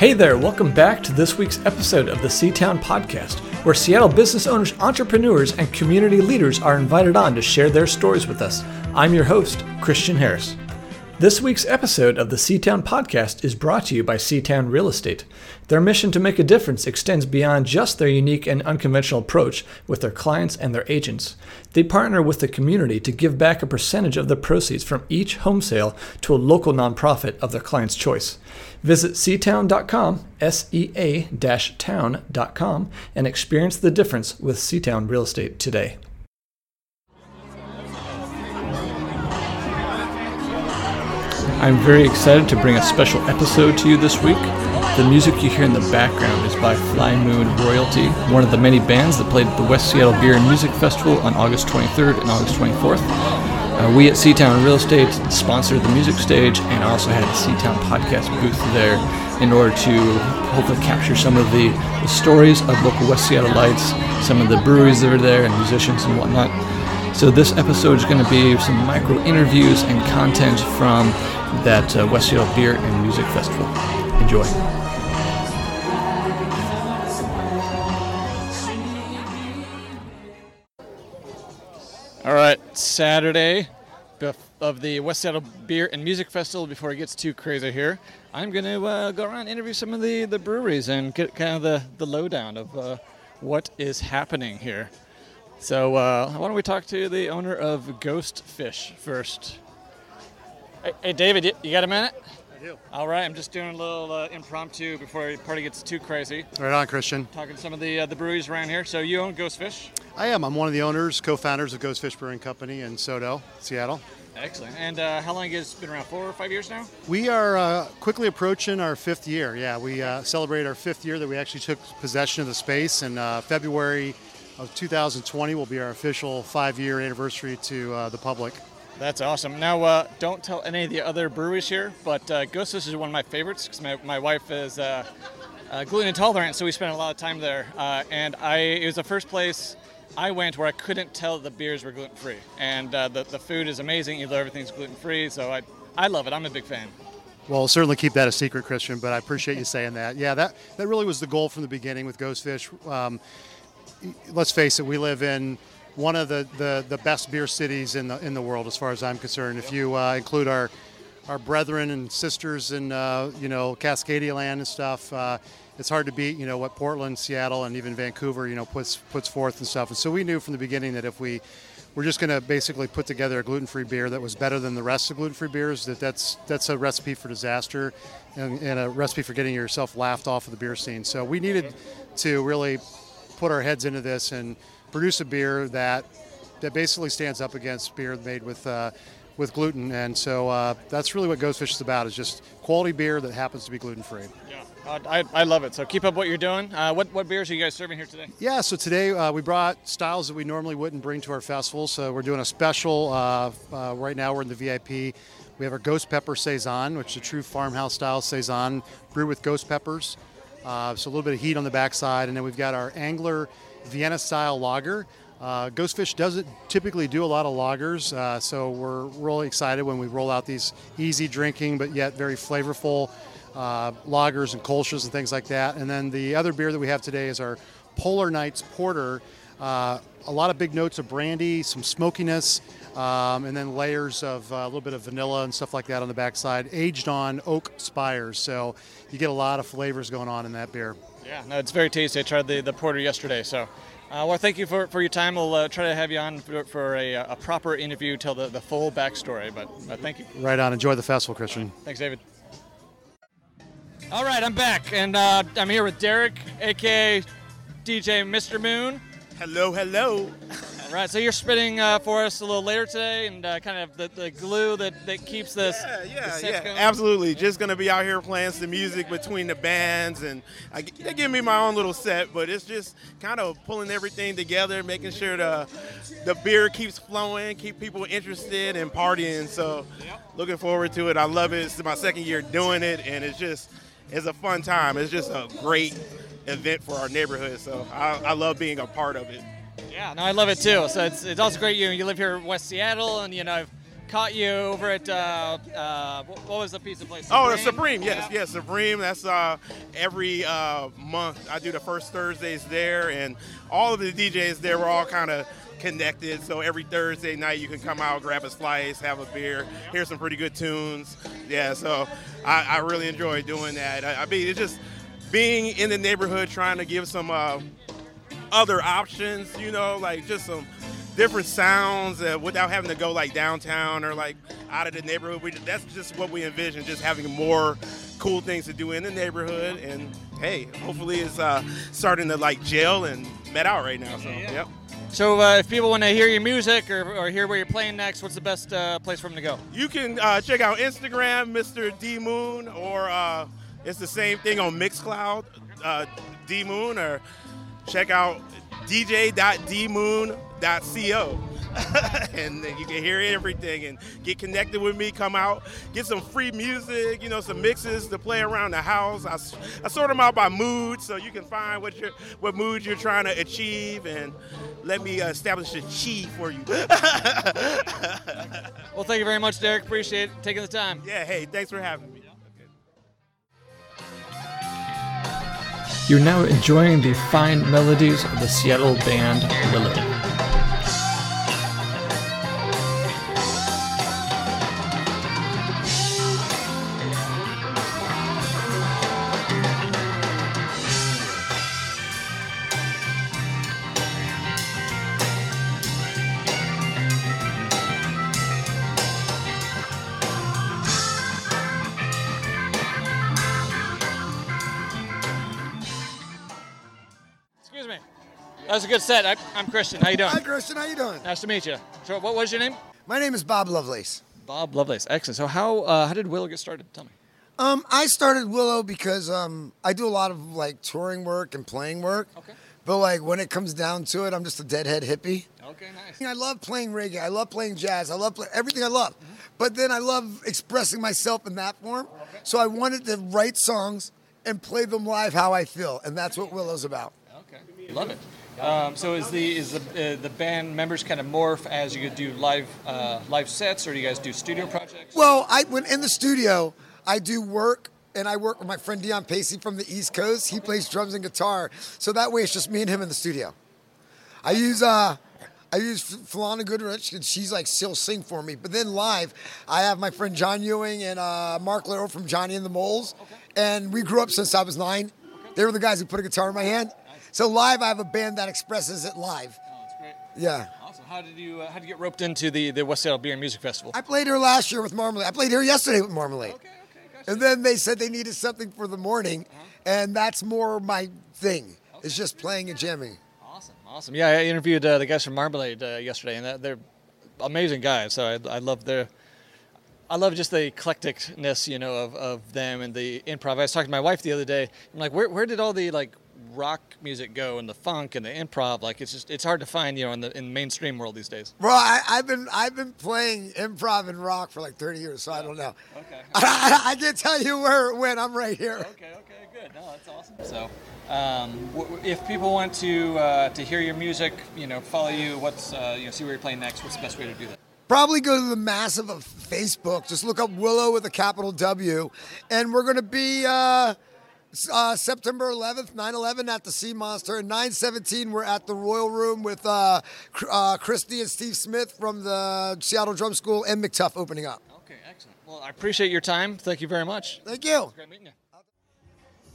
Hey there, welcome back to this week's episode of the Sea-Town Podcast, where Seattle business owners, entrepreneurs, and community leaders are invited on to share their stories with us. I'm your host, Christian Harris. This week's episode of the Sea-Town Podcast is brought to you by Sea-Town Real Estate. Their mission to make a difference extends beyond just their unique and unconventional approach with their clients and their agents. They partner with the community to give back a percentage of the proceeds from each home sale to a local nonprofit of their client's choice. Visit seatown.com, sea-town.com, and experience the difference with Sea-Town Real Estate today. I'm very excited to bring a special episode to you this week. The music you hear in the background is by Fly Moon Royalty, one of the many bands that played at the West Seattle Beer and Music Festival on August 23rd and August 24th. We at Sea-Town Real Estate sponsored the music stage and also had a Sea-Town Podcast booth there in order to hopefully capture some of the stories of local West Seattle lights, some of the breweries that are there and musicians and whatnot. So this episode is going to be some micro interviews and content from that West Seattle Beer and Music Festival. Enjoy. All right, Saturday of the West Seattle Beer and Music Festival. Before it gets too crazy here, I'm going to go around and interview some of the breweries and get kind of the lowdown of what is happening here. So why don't we talk to the owner of Ghost Fish first. Hey, David, you got a minute? I do. All right, I'm just doing a little impromptu before the party gets too crazy. Right on, Christian. Talking to some of the breweries around here. So you own Ghost Fish? I am. I'm one of the owners, co-founders of Ghost Fish Brewing Company in SODO, Seattle. Excellent. And how long has it been around? 4 or 5 years now? We are quickly approaching our 5th year. Yeah, we celebrate our 5th year that we actually took possession of the space in February of 2020 will be our official 5-year anniversary to the public. That's awesome. Now, don't tell any of the other breweries here, but Ghost Fish is one of my favorites because my wife is gluten intolerant, so we spent a lot of time there. It was the first place I went where I couldn't tell the beers were gluten-free. And the food is amazing, even though everything's gluten-free, so I love it. I'm a big fan. Well, certainly keep that a secret, Christian, but I appreciate you saying that. Yeah, that really was the goal from the beginning with Ghost Fish. Let's face it, we live in one of the best beer cities in the world, as far as I'm concerned. If you include our brethren and sisters in Cascadia land and stuff, it's hard to beat. What Portland, Seattle, and even Vancouver puts forth and stuff. And so we knew from the beginning that if we were just going to basically put together a gluten-free beer that was better than the rest of gluten-free beers, that's a recipe for disaster and a recipe for getting yourself laughed off of the beer scene. So we needed to really put our heads into this and produce a beer that basically stands up against beer made with gluten, and so that's really what Ghost Fish is about, is just quality beer that happens to be gluten-free. Yeah, I love it. So keep up what you're doing. What beers are you guys serving here today? Yeah, so today we brought styles that we normally wouldn't bring to our festival, so we're doing a special. Right now we're in the VIP. We have our Ghost Pepper Saison, which is a true farmhouse style Saison brewed with ghost peppers, so a little bit of heat on the backside, and then we've got our Angler Vienna-style lager. Ghost Fish doesn't typically do a lot of lagers, so we're really excited when we roll out these easy drinking but yet very flavorful lagers and kolsches and things like that. And then the other beer that we have today is our Polar Nights Porter. A lot of big notes of brandy, some smokiness, and then layers of a little bit of vanilla and stuff like that on the backside, aged on oak spires. So you get a lot of flavors going on in that beer. Yeah, no, it's very tasty. I tried the porter yesterday, so. Well, thank you for your time. We'll try to have you on for a proper interview, tell the full backstory, but thank you. Right on. Enjoy the festival, Christian. Right. Thanks, David. All right, I'm back, and I'm here with Derek, a.k.a. DJ Mr. Moon. Hello, hello. All right, so you're spitting for us a little later today, and kind of the glue that keeps this. Yeah, going. Absolutely. Yeah. Just gonna be out here playing some music between the bands, and they give me my own little set, but it's just kind of pulling everything together, making sure the beer keeps flowing, keep people interested and partying. So, looking forward to it. I love it. It's my second year doing it, and it's a fun time. It's just a great event for our neighborhood. So I love being a part of it. Yeah, no, I love it too. So it's also great. You live here in West Seattle, and I've Caught you over at, what was the pizza place? Supreme? Oh, the Supreme, yes, yeah. Yes, Supreme. That's every month. I do the first Thursdays there, and all of the DJs there were all kind of connected. So every Thursday night, you can come out, grab a slice, have a beer, hear some pretty good tunes. Yeah, so I really enjoy doing that. I mean, it's just being in the neighborhood, trying to give some other options, you know, like just some different sounds without having to go like downtown or like out of the neighborhood. That's just what we envision, just having more cool things to do in the neighborhood. And hey, hopefully it's starting to like gel and met out right now. So, yep. So if people want to hear your music or hear where you're playing next, what's the best place for them to go? You can check out Instagram, Mr. D Moon, or it's the same thing on Mixcloud, D Moon, or check out dj.dmoon.co. And you can hear everything and get connected with me. Come out, get some free music, you know, some mixes to play around the house. I sort them out by mood, so you can find what mood you're trying to achieve, and let me establish a chi for you. Well, thank you very much, Derek. Appreciate it, taking the time. Yeah, hey, thanks for having me. You're now enjoying the fine melodies of the Seattle band Willow. That was a good set. I'm Christian. How you doing? Hi, Christian. How you doing? Nice to meet you. So, what was your name? My name is Bob Lovelace. Bob Lovelace. Excellent. So, how did Willow get started? Tell me. I started Willow because I do a lot of like touring work and playing work. Okay. But like when it comes down to it, I'm just a deadhead hippie. Okay, nice. I love playing reggae. I love playing jazz. I love everything I love. Mm-hmm. But then I love expressing myself in that form. Okay. So I wanted to write songs and play them live how I feel, and that's what Willow's about. Okay. Love it. So is the band members kind of morph as you do live sets, or do you guys do studio projects? Well, when in the studio, I do work, and I work with my friend Dion Pacey from the East Coast. He plays drums and guitar, so that way it's just me and him in the studio. I use Philana Goodrich, and she's like, she'll sing for me. But then live, I have my friend John Ewing and Mark Leroy from Johnny and the Moles, and we grew up since I was 9. They were the guys who put a guitar in my hand. So live, I have a band that expresses it live. Oh, that's great. Yeah. Awesome. How did you get roped into the West Seattle Beer and Music Festival? I played here last year with Marmalade. I played here yesterday with Marmalade. Okay, gotcha. And then they said they needed something for the morning, and that's more my thing. Okay. It's just playing and jamming. Awesome. Yeah, I interviewed the guys from Marmalade yesterday, and they're amazing guys. So I love their... I love just the eclecticness, you know, of them and the improv. I was talking to my wife the other day. I'm like, where did all the, like, rock music go and the funk and the improv? Like, it's hard to find, you know, in the mainstream world these days. Well, I've been playing improv and rock for like 30 years, so I don't know. Okay. I can't tell you where it went. I'm right here. Okay, good. No, that's awesome. So, if people want to hear your music, you know, follow you, what's you know, see where you're playing next, what's the best way to do that? Probably go to the massive of Facebook. Just look up Willow with a capital W, and we're gonna be. September 11th, 9/11 at the Sea Monster, and 9/17 we're at the Royal Room with Christy and Steve Smith from the Seattle Drum School and McTuff opening up. Okay, excellent. Well, I appreciate your time. Thank you very much. Thank you. It was great meeting you.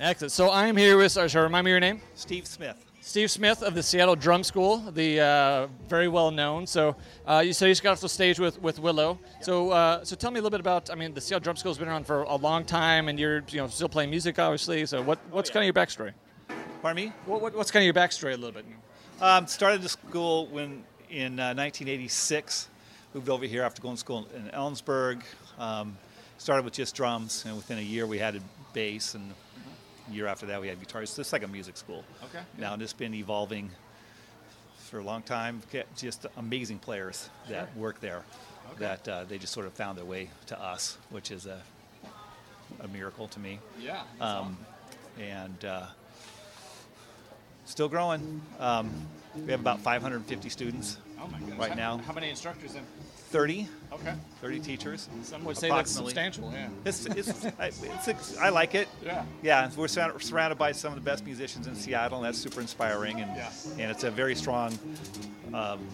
Excellent. So I'm here with, sorry, remind me your name? Steve Smith. Steve Smith of the Seattle Drum School, the very well known. So you just got off the stage with Willow. Yep. So tell me a little bit about. I mean, the Seattle Drum School has been around for a long time, and you're still playing music, obviously. So what's kind of your backstory? Pardon me? What's kind of your backstory a little bit? Started the school in 1986. Moved over here after going to school in Ellensburg. Started with just drums, and within a year we had a bass and. Year after that, we had guitars. So it's like a music school. Okay. Now it's been evolving for a long time. Just amazing players that work there, that they just sort of found their way to us, which is a miracle to me. Yeah. Awesome. And still growing. We have about 550 students right now. How many instructors then? 30. Okay. 30 teachers. Some would say that's substantial. Yeah. I like it. Yeah. Yeah. We're surrounded by some of the best musicians in Seattle, and that's super inspiring. And and it's a very strong,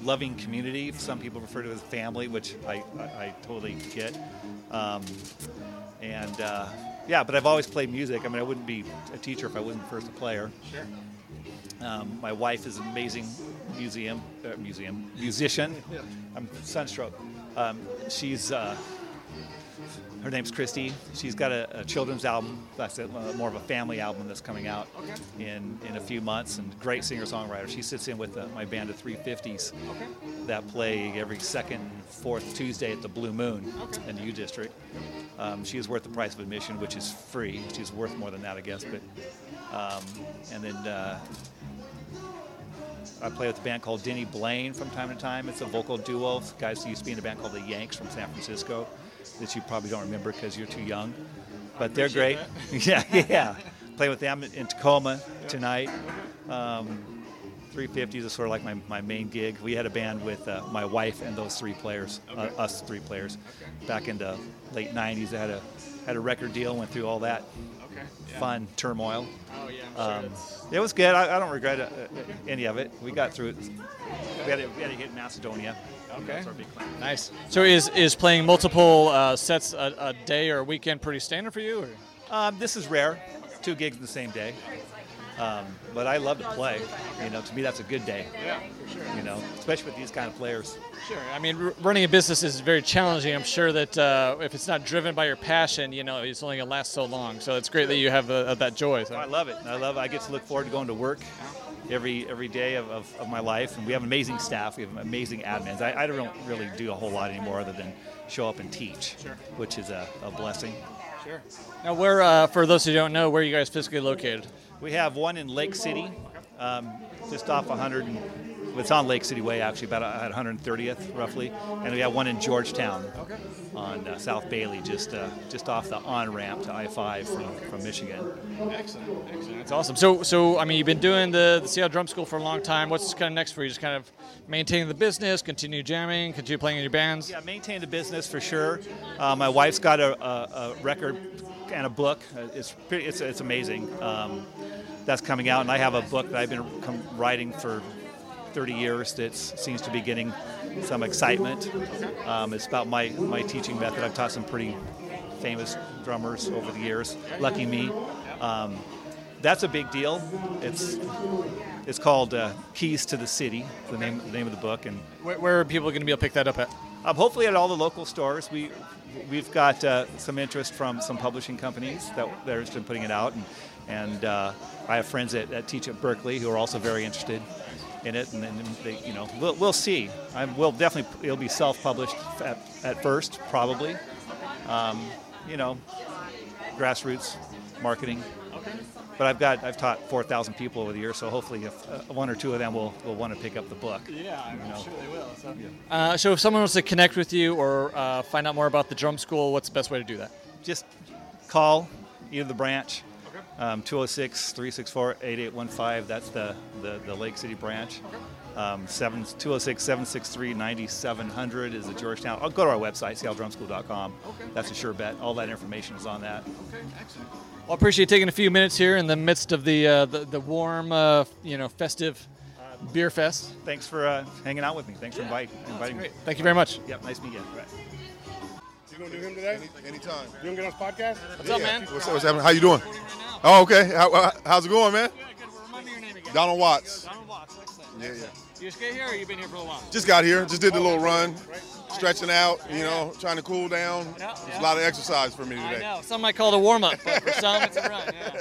loving community. Some people refer to it as family, which I totally get. But I've always played music. I mean, I wouldn't be a teacher if I wasn't first a player. Sure. My wife is an amazing musician. Yeah. I'm sunstroke. Her name's Christy. She's got a children's album. That's more of a family album that's coming out in a few months. And great singer-songwriter. She sits in with my band of 350s that play every second, fourth Tuesday at the Blue Moon in the U District. She is worth the price of admission, which is free. She's worth more than that, I guess. But I play with a band called Denny Blaine from time to time. It's a vocal duo. It's guys who used to be in a band called the Yanks from San Francisco that you probably don't remember because you're too young. But they're great. Yeah. Play with them in Tacoma tonight. 350s is sort of like my main gig. We had a band with my wife and those three players, us three players, back in the late 90s. They had a record deal, went through all that fun turmoil. Oh, yeah. I'm sure it was good. I don't regret any of it. We got through it. We had to hit Macedonia. Okay. Nice. So is playing multiple sets a day or a weekend pretty standard for you? Or? This is rare. 2 gigs in the same day. But I love to play. You know, to me that's a good day. Yeah, for sure. You know, especially with these kind of players. Sure. I mean, running a business is very challenging. I'm sure that if it's not driven by your passion, you know, it's only gonna last so long. So it's great that you have that joy. So. I love it. I get to look forward to going to work every day of my life. And we have amazing staff. We have amazing admins. I don't really do a whole lot anymore other than show up and teach, which is a blessing. Sure. Now, where for those who don't know, where are you guys physically located? We have one in Lake City, just off 100. It's on Lake City Way, actually, about at 130th, roughly. And we have one in Georgetown on South Bailey, just off the on-ramp to I-5 from Michigan. Excellent. That's awesome. So I mean, you've been doing the Seattle Drum School for a long time. What's kind of next for you? Just kind of maintaining the business, continue jamming, continue playing in your bands? Yeah, maintain the business for sure. My wife's got a record and a book. It's amazing. That's coming out, and I have a book that I've been writing for 30 years that seems to be getting some excitement. It's about my teaching method. I've taught some pretty famous drummers over the years. Lucky me. That's a big deal. It's called Keys to the City, the name of the book. And where are people going to be able to pick that up at? Hopefully at all the local stores. We've got some interest from some publishing companies that they're interested in putting it out. And I have friends that teach at Berkeley who are also very interested in it. And then we'll see. We'll definitely, it'll be self-published at first, probably. Grassroots marketing. But I've taught 4,000 people over the years, so hopefully if one or two of them will want to pick up the book. Yeah, I'm sure they will. So. Yeah. So if someone wants to connect with you or find out more about the drum school, what's the best way to do that? Just call either the branch, 206-364-8815. That's the Lake City branch. 206-763-9700 is the Georgetown. I'll go to our website, seatown.com. That's a sure bet. All that information is on that. Okay, excellent. Well, I appreciate taking a few minutes here in the midst of the warm, festive beer fest. Thanks for hanging out with me. Thanks for inviting me. Thank you very much. Yep, nice meeting you. Right. You gonna do him today? Anytime. You gonna get on this podcast? What's up, man? What's happening? How you doing? Oh, okay. How's it going, man? Good. Remind me your name again. Donald Watts. Excellent. Yeah. You just get here, or you've been here for a while? Just got here. Just did the little run, stretching out, trying to cool down. It's a lot of exercise for me today. I know. Some might call it a warm-up, but for some, it's a run, yeah.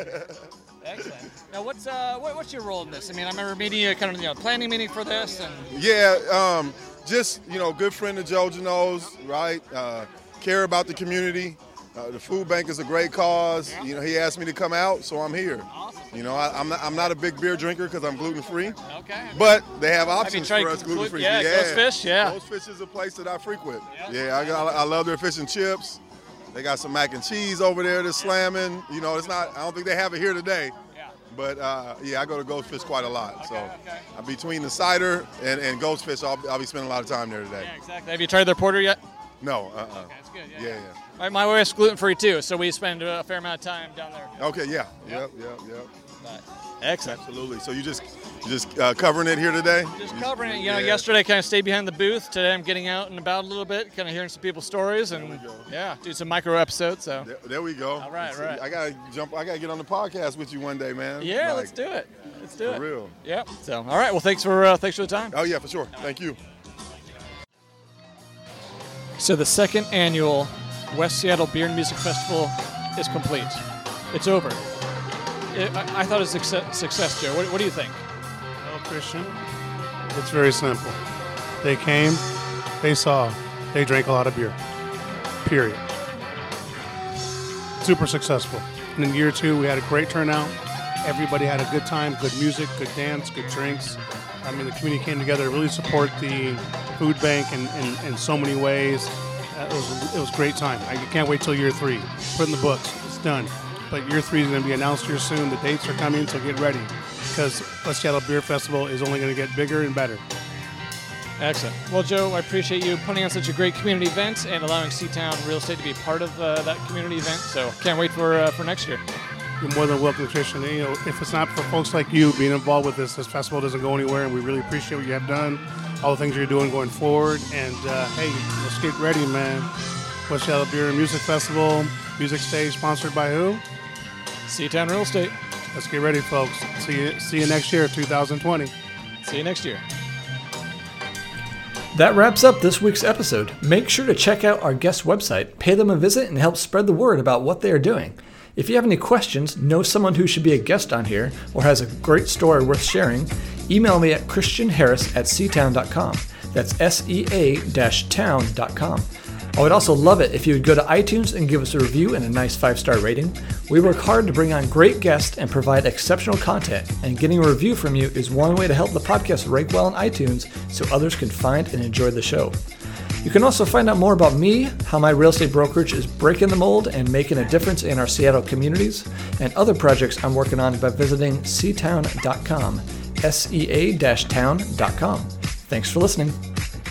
Excellent. Now, what's your role in this? I mean, I remember meeting you, kind of, planning meeting for this. And good friend of Joe Geno's, right? Care about the community. The food bank is a great cause. Yeah. He asked me to come out, so I'm here. Awesome. I'm not a big beer drinker because I'm gluten free. Okay. But they have options for us gluten free. Yeah, Ghost Fish. Yeah. Ghost Fish is a place that I frequent. I love their fish and chips. They got some mac and cheese over there that's slamming. I don't think they have it here today. Yeah. But yeah, I go to Ghost Fish quite a lot. So between the cider and Ghost Fish, I'll be spending a lot of time there today. Yeah, exactly. Have you tried their porter yet? No. Okay, that's good. Yeah. All right, my wife's gluten free too, so we spend a fair amount of time down there. Okay. Yeah. Yep. But excellent. Absolutely. So you just covering it here today? Just covering it. You know, yesterday I kind of stayed behind the booth. Today I'm getting out and about a little bit, kind of hearing some people's stories and do some micro episodes. So there we go. All right, right. I gotta get on the podcast with you one day, man. Yeah, like, let's do it. Let's do it. For real. Yep. So all right. Well, thanks for the time. Oh yeah, for sure. All right. Thank you. So the second annual West Seattle Beer and Music Festival is complete. It's over. I thought it was a success, Joe. What do you think? Well, Christian, it's very simple. They came, they saw, they drank a lot of beer. Period. Super successful. And in year two, we had a great turnout. Everybody had a good time, good music, good dance, good drinks. I mean, the community came together to really support the food bank in so many ways. It was a great time. I can't wait till year three. Put in the books. It's done. But year three is going to be announced here soon. The dates are coming, so get ready, because West Seattle Beer Festival is only going to get bigger and better. Excellent. Well, Joe, I appreciate you putting on such a great community event and allowing Sea-Town Real Estate to be part of that community event. So can't wait for next year. You're more than welcome, Christian. You know, if it's not for folks like you being involved with this festival doesn't go anywhere, and we really appreciate what you have done, all the things you're doing going forward. And, hey, let's get ready, man. West Seattle Beer and Music Festival, music stage sponsored by who? Sea-Town Real Estate. Let's get ready, folks. See you next year, 2020. See you next year. That wraps up this week's episode. Make sure to check out our guest website, pay them a visit, and help spread the word about what they are doing. If you have any questions, know someone who should be a guest on here, or has a great story worth sharing, email me at christianharris@seatown.com. That's sea-town.com. I would also love it if you would go to iTunes and give us a review and a nice 5-star rating. We work hard to bring on great guests and provide exceptional content, and getting a review from you is one way to help the podcast rank well on iTunes so others can find and enjoy the show. You can also find out more about me, how my real estate brokerage is breaking the mold and making a difference in our Seattle communities, and other projects I'm working on by visiting seatown.com, sea-town.com. Thanks for listening.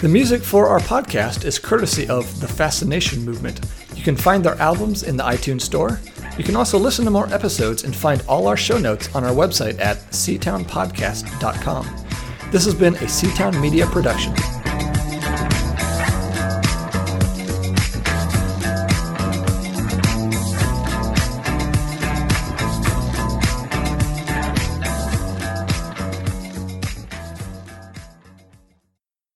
The music for our podcast is courtesy of The Fascination Movement. You can find their albums in the iTunes store. You can also listen to more episodes and find all our show notes on our website at seatownpodcast.com. This has been a Sea-Town Media production.